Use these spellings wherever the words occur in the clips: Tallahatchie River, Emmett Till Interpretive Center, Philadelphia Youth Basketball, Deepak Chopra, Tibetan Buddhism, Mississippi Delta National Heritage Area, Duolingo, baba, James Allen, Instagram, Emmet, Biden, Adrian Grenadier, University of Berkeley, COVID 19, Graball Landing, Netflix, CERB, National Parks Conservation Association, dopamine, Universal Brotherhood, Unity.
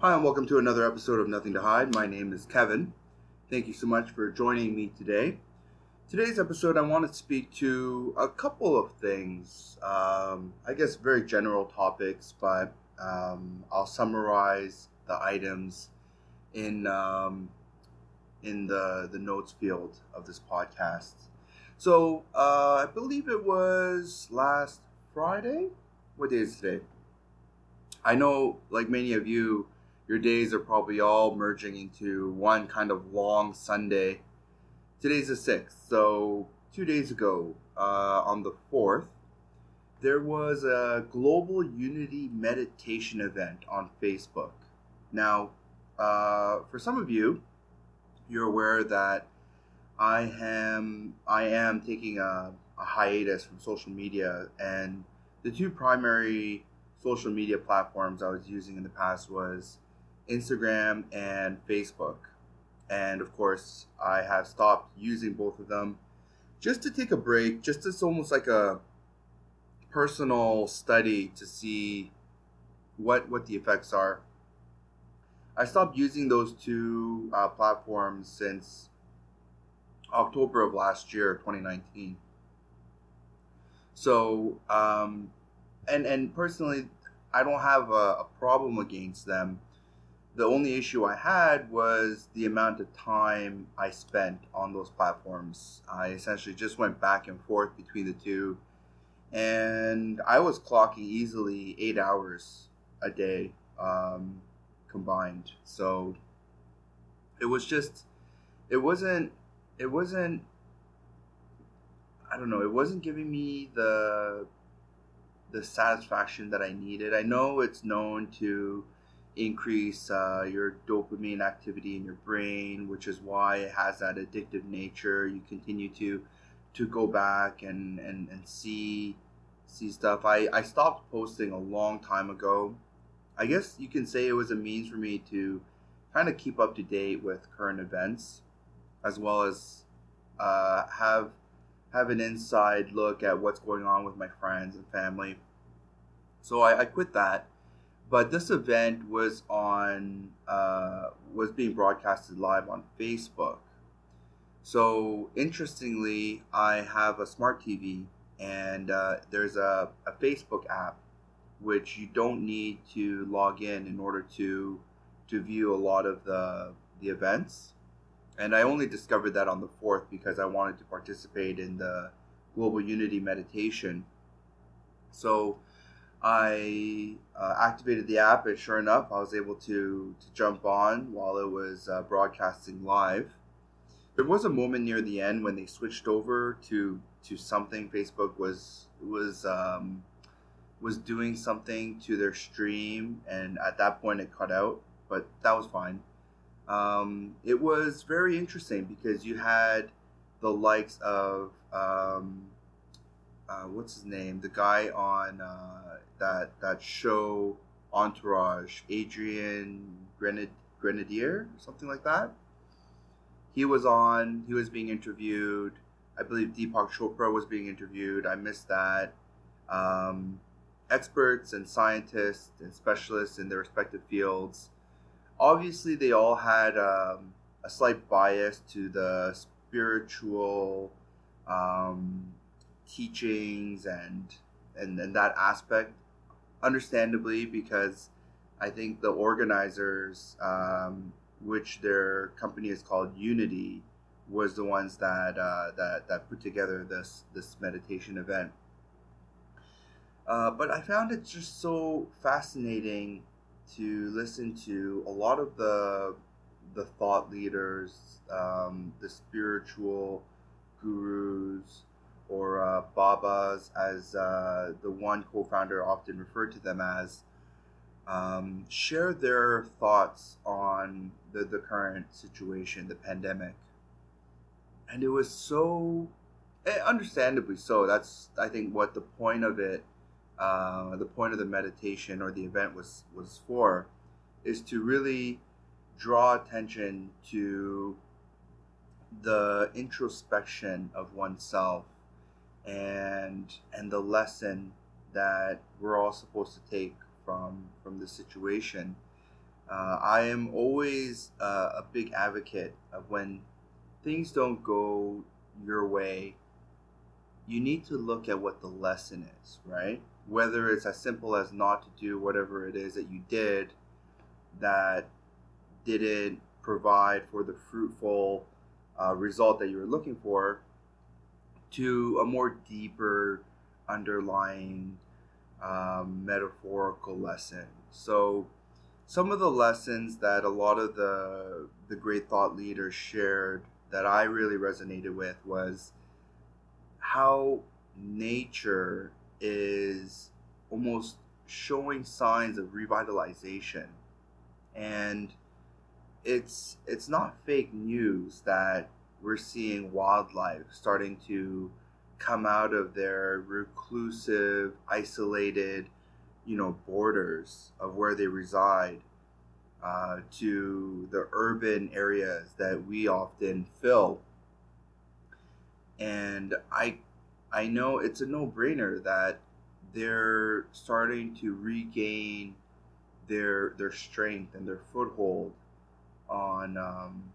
Hi, and welcome to another episode of Nothing to Hide. My name is Kevin. Thank you so much for joining me today. Today's episode, I want to speak to a couple of things. I guess very general topics, but I'll summarize the items in the notes field of this podcast. So I believe it was last Friday. What day is today? I know, like many of you, your days are probably all merging into one kind of long Sunday. Today's the 6th, so 2 days ago, on the 4th, there was a global Unity meditation event on Facebook. Now, for some of you, you're aware that I am taking a hiatus from social media, and the two primary social media platforms I was using in the past was Instagram and Facebook. And of course, I have stopped using both of them just to take a break, just as almost like a personal study to see what the effects are. I stopped using those two platforms since October of last year, 2019. So, and personally, I don't have a problem against them. The only issue I had was the amount of time I spent on those platforms. I essentially just went back and forth between the two, and I was clocking easily 8 hours a day combined. So it was just, it wasn't, I don't know, it wasn't giving me the satisfaction that I needed. I know it's known to increase your dopamine activity in your brain, which is why it has that addictive nature. You continue to go back and see stuff. I stopped posting a long time ago. I guess you can say it was a means for me to kind of keep up to date with current events, as well as have an inside look at what's going on with my friends and family. So I quit that. But this event was being broadcasted live on Facebook. So interestingly, I have a smart TV, and there's a Facebook app which you don't need to log in order to view a lot of the events. And I only discovered that on the 4th because I wanted to participate in the Global Unity meditation. So I activated the app, and sure enough, I was able to jump on while it was broadcasting live. There was a moment near the end when they switched over to something. Facebook was doing something to their stream, and at that point it cut out, but that was fine. It was very interesting because you had the likes of what's his name, the guy on that show Entourage, Adrian Grenadier, something like that. He was on. He was being interviewed. I believe Deepak Chopra was being interviewed. I missed that. Experts and scientists and specialists in their respective fields. Obviously, they all had a slight bias to the spiritual teachings and that aspect, understandably, because I think the organizers, which their company is called Unity, was the ones that put together this meditation event. But I found it just so fascinating to listen to a lot of the thought leaders, the spiritual gurus, or babas, as the one co-founder often referred to them as, share their thoughts on the current situation, the pandemic. And it was so, understandably so, that's, I think, what the point of it, the point of the meditation or the event was for, is to really draw attention to the introspection of oneself and the lesson that we're all supposed to take from the situation. I am always a big advocate of when things don't go your way, you need to look at what the lesson is, right? Whether it's as simple as not to do whatever it is that you did that didn't provide for the fruitful result that you were looking for, to a more deeper underlying metaphorical lesson. So some of the lessons that a lot of the great thought leaders shared that I really resonated with was how nature is almost showing signs of revitalization. And it's not fake news that we're seeing wildlife starting to come out of their reclusive, isolated, borders of where they reside to the urban areas that we often fill. And I know it's a no-brainer that they're starting to regain their strength and their foothold on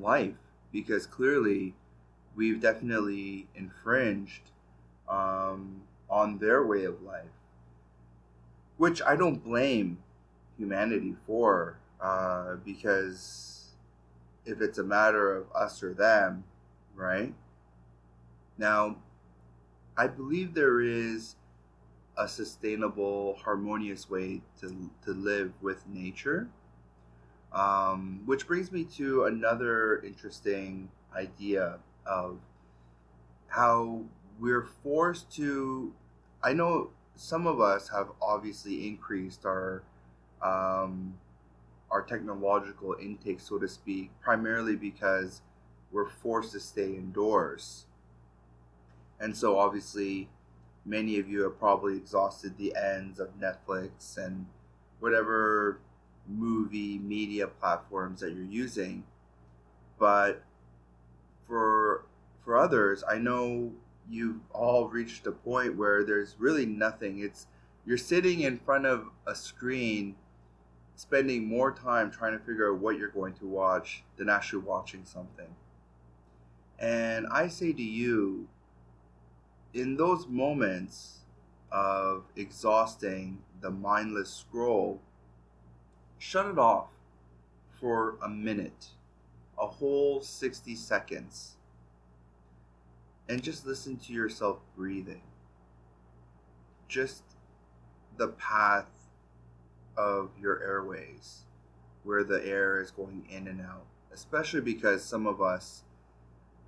life, because clearly we've definitely infringed on their way of life, which I don't blame humanity for, because if it's a matter of us or them, right? Now, I believe there is a sustainable, harmonious way to live with nature, which brings me to another interesting idea of how we're forced to, I know some of us have obviously increased our technological intake, so to speak, primarily because we're forced to stay indoors. And so obviously many of you have probably exhausted the ends of Netflix and whatever movie media platforms that you're using. But for others, I know you've all reached a point where there's really nothing. You're sitting in front of a screen, spending more time trying to figure out what you're going to watch than actually watching something. And I say to you, in those moments of exhausting the mindless scroll, shut it off for a minute, a whole 60 seconds. And just listen to yourself breathing. Just the path of your airways, where the air is going in and out. Especially because some of us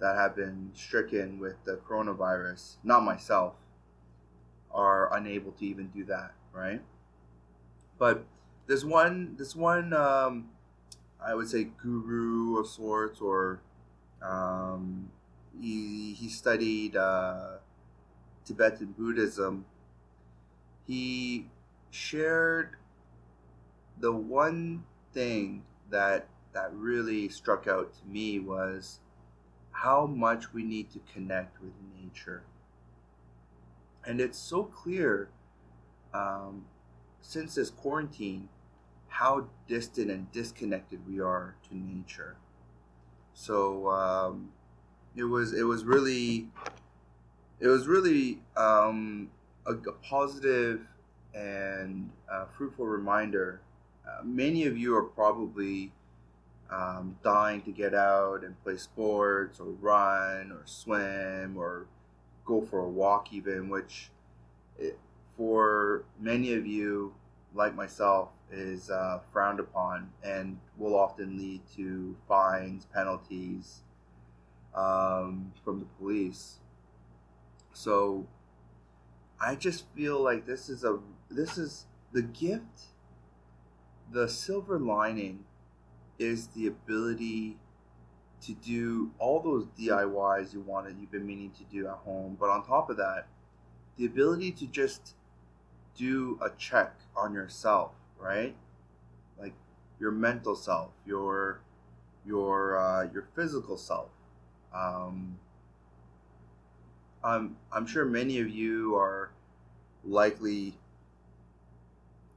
that have been stricken with the coronavirus, not myself, are unable to even do that, right? But there's one I would say guru of sorts, or he studied Tibetan Buddhism. He shared the one thing that really struck out to me was how much we need to connect with nature. And it's so clear since this quarantine how distant and disconnected we are to nature. So it was really a positive and fruitful reminder. Many of you are probably dying to get out and play sports or run or swim or go for a walk even, which for many of you, like myself, is frowned upon and will often lead to fines, penalties from the police. So I just feel like this is the gift. The silver lining is the ability to do all those DIYs you've been meaning to do at home. But on top of that, the ability to just do a check on yourself, right? Like your mental self, your physical self. I'm sure many of you are likely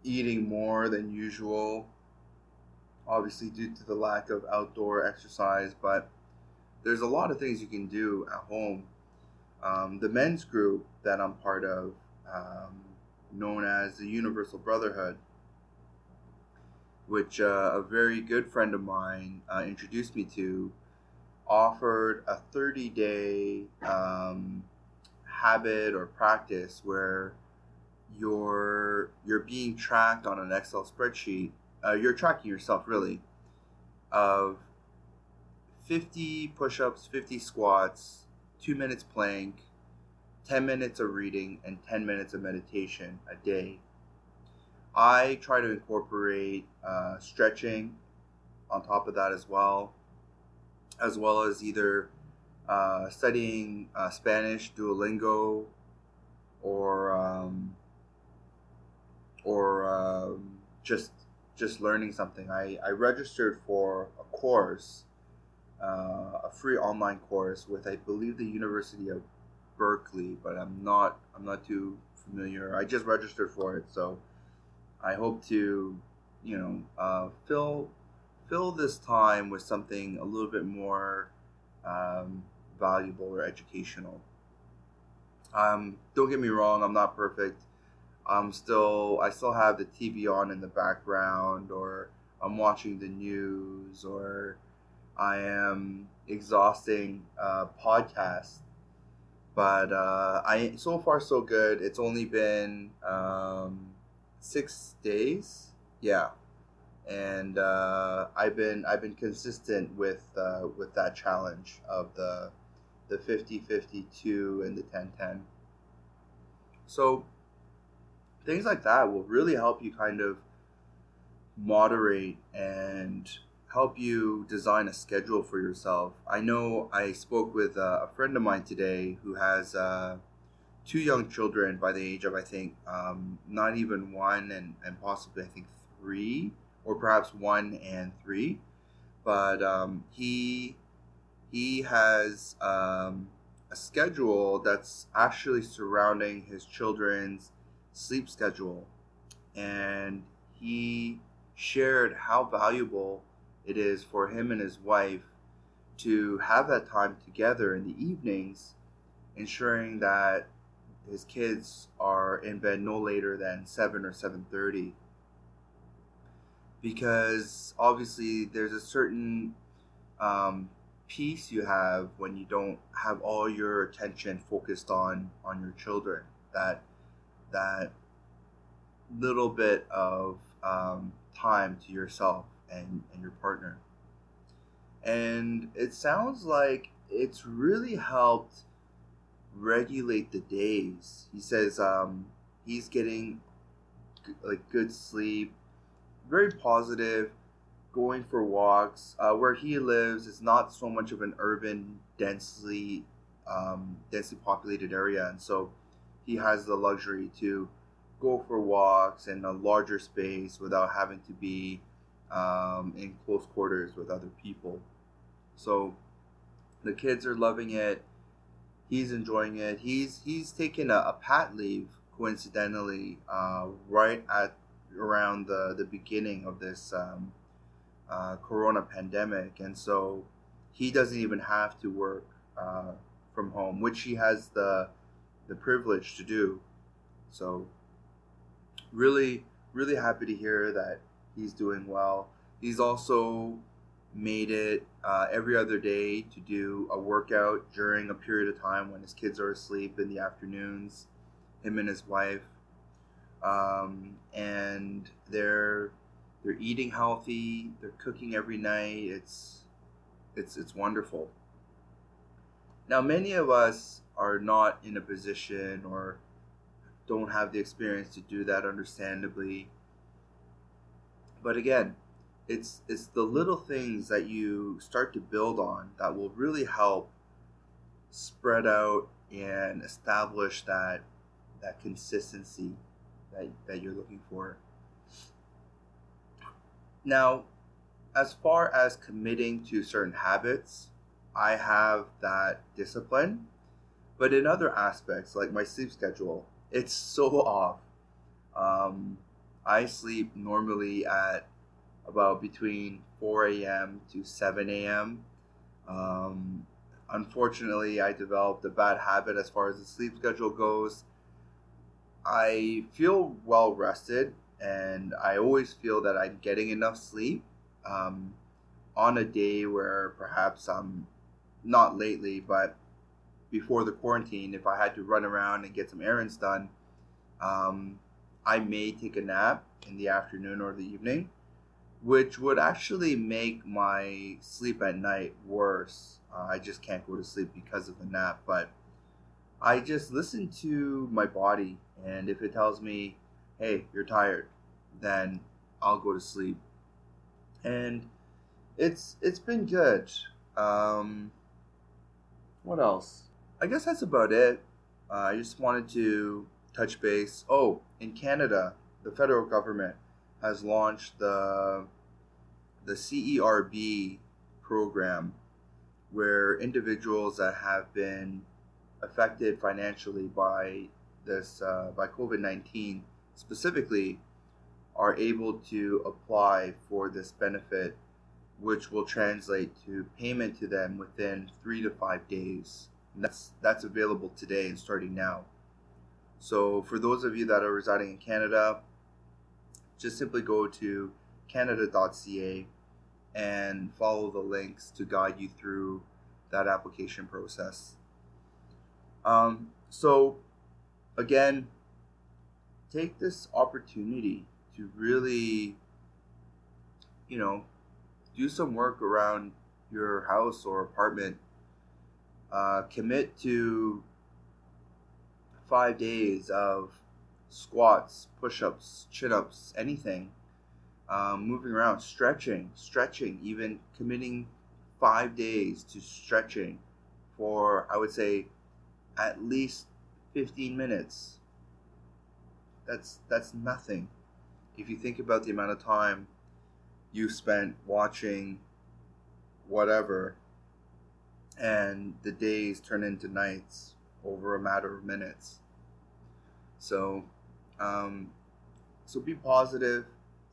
eating more than usual, obviously due to the lack of outdoor exercise, but there's a lot of things you can do at home. The men's group that I'm part of, known as the Universal Brotherhood, which a very good friend of mine introduced me to, offered a 30-day habit or practice where you're being tracked on an Excel spreadsheet. You're tracking yourself, really, of 50 push-ups, 50 squats, 2 minutes plank, 10 minutes of reading, and 10 minutes of meditation a day. I try to incorporate stretching on top of that as well as either studying Spanish, Duolingo, or just learning something. I registered for a course, a free online course with, I believe, the University of Berkeley, but I'm not too familiar. I just registered for it, so I hope to, fill this time with something a little bit more valuable or educational. Don't get me wrong, I'm not perfect. I still have the TV on in the background, or I'm watching the news, or I am exhausting podcasts. But I so far so good. It's only been 6 days, yeah, and I've been consistent with that challenge of the 50-52 and the 10-10. So things like that will really help you kind of moderate and help you design a schedule for yourself. I know I spoke with a friend of mine today who has two young children by the age of, I think, not even one and possibly, I think, three, or perhaps one and three. But he has a schedule that's actually surrounding his children's sleep schedule, and he shared how valuable it is for him and his wife to have that time together in the evenings, ensuring that his kids are in bed no later than 7 or 7:30, because obviously there's a certain peace you have when you don't have all your attention focused on your children. That little bit of time to yourself and your partner. And it sounds like it's really helped regulate the days. He says he's getting good sleep, very positive, going for walks. Where he lives is not so much of an urban, densely populated area, and so he has the luxury to go for walks in a larger space without having to be in close quarters with other people. So the kids are loving it. He's enjoying it. He's taken a pat leave, coincidentally, right at around the beginning of this corona pandemic. And so he doesn't even have to work from home, which he has the privilege to do. So really, really happy to hear that he's doing well. He's also made it every other day to do a workout during a period of time when his kids are asleep in the afternoons, him and his wife. And they're eating healthy, they're cooking every night. It's wonderful. Now, many of us are not in a position or don't have the experience to do that, understandably. But again, it's the little things that you start to build on that will really help spread out and establish that consistency that you're looking for. Now, as far as committing to certain habits, I have that discipline. But in other aspects, like my sleep schedule, it's so off. I sleep normally at about between 4 a.m. to 7 a.m. Unfortunately, I developed a bad habit as far as the sleep schedule goes. I feel well rested, and I always feel that I'm getting enough sleep on a day where perhaps I'm not lately, but before the quarantine, if I had to run around and get some errands done, I may take a nap in the afternoon or the evening, which would actually make my sleep at night worse. I just can't go to sleep because of the nap, but I just listen to my body, and if it tells me, hey, you're tired, then I'll go to sleep. And it's been good. What else? I guess that's about it. I just wanted to touch base. Oh, in Canada, the federal government has launched the CERB program, where individuals that have been affected financially by this by COVID 19 specifically are able to apply for this benefit, which will translate to payment to them within 3 to 5 days. And that's available today and starting now. So for those of you that are residing in Canada, just simply go to canada.ca and follow the links to guide you through that application process. So again, take this opportunity to really, do some work around your house or apartment. Commit to 5 days of squats, push-ups, chin-ups, anything. Moving around, stretching, even committing 5 days to stretching for, I would say, at least 15 minutes. That's nothing. If you think about the amount of time you spent watching whatever, and the days turn into nights over a matter of minutes. So, be positive,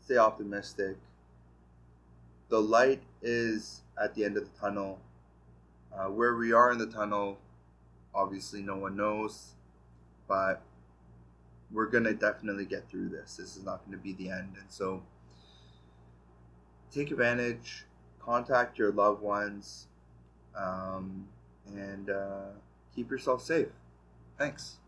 stay optimistic. The light is at the end of the tunnel. Where we are in the tunnel, obviously no one knows, but we're going to definitely get through this. This is not going to be the end. And so, take advantage, contact your loved ones, and keep yourself safe. Thanks.